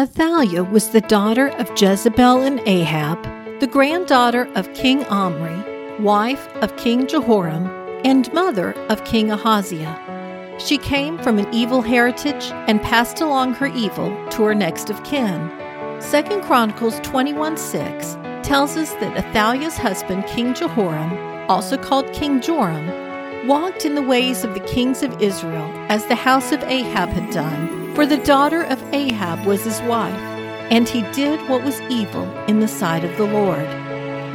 Athaliah was the daughter of Jezebel and Ahab, the granddaughter of King Omri, wife of King Jehoram, and mother of King Ahaziah. She came from an evil heritage and passed along her evil to her next of kin. 2 Chronicles 21:6 tells us that Athaliah's husband, King Jehoram, also called King Joram, walked in the ways of the kings of Israel as the house of Ahab had done, for the daughter of Ahab was his wife, and he did what was evil in the sight of the Lord.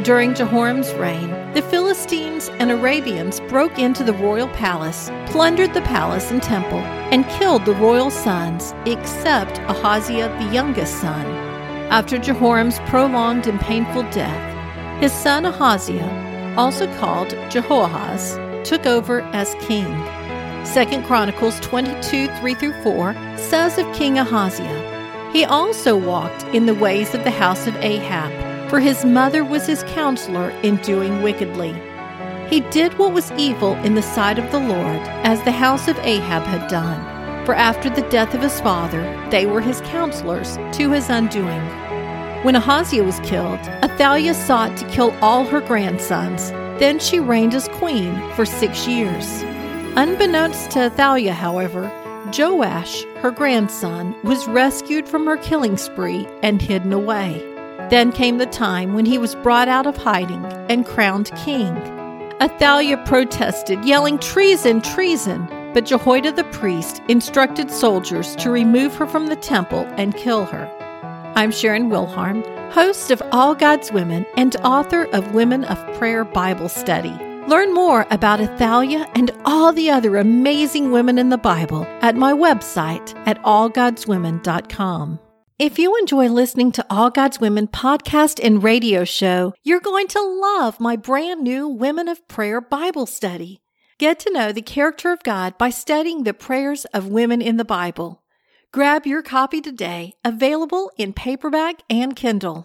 During Jehoram's reign, the Philistines and Arabians broke into the royal palace, plundered the palace and temple, and killed the royal sons, except Ahaziah the youngest son. After Jehoram's prolonged and painful death, his son Ahaziah, also called Jehoahaz, took over as king. 2 Chronicles 22:3-4 says of King Ahaziah, "He also walked in the ways of the house of Ahab, for his mother was his counselor in doing wickedly. He did what was evil in the sight of the Lord, as the house of Ahab had done. For after the death of his father, they were his counselors to his undoing." When Ahaziah was killed, Athaliah sought to kill all her grandsons. Then she reigned as queen for 6 years. Unbeknownst to Athaliah, however, Joash, her grandson, was rescued from her killing spree and hidden away. Then came the time when he was brought out of hiding and crowned king. Athaliah protested, yelling, "Treason, treason!" But Jehoiada the priest instructed soldiers to remove her from the temple and kill her. I'm Sharon Wilharm, host of All God's Women and author of Women of Prayer Bible Study. Learn more about Athaliah and all the other amazing women in the Bible at my website at allgodswomen.com. If you enjoy listening to All God's Women podcast and radio show, you're going to love my brand new Women of Prayer Bible Study. Get to know the character of God by studying the prayers of women in the Bible. Grab your copy today, available in paperback and Kindle.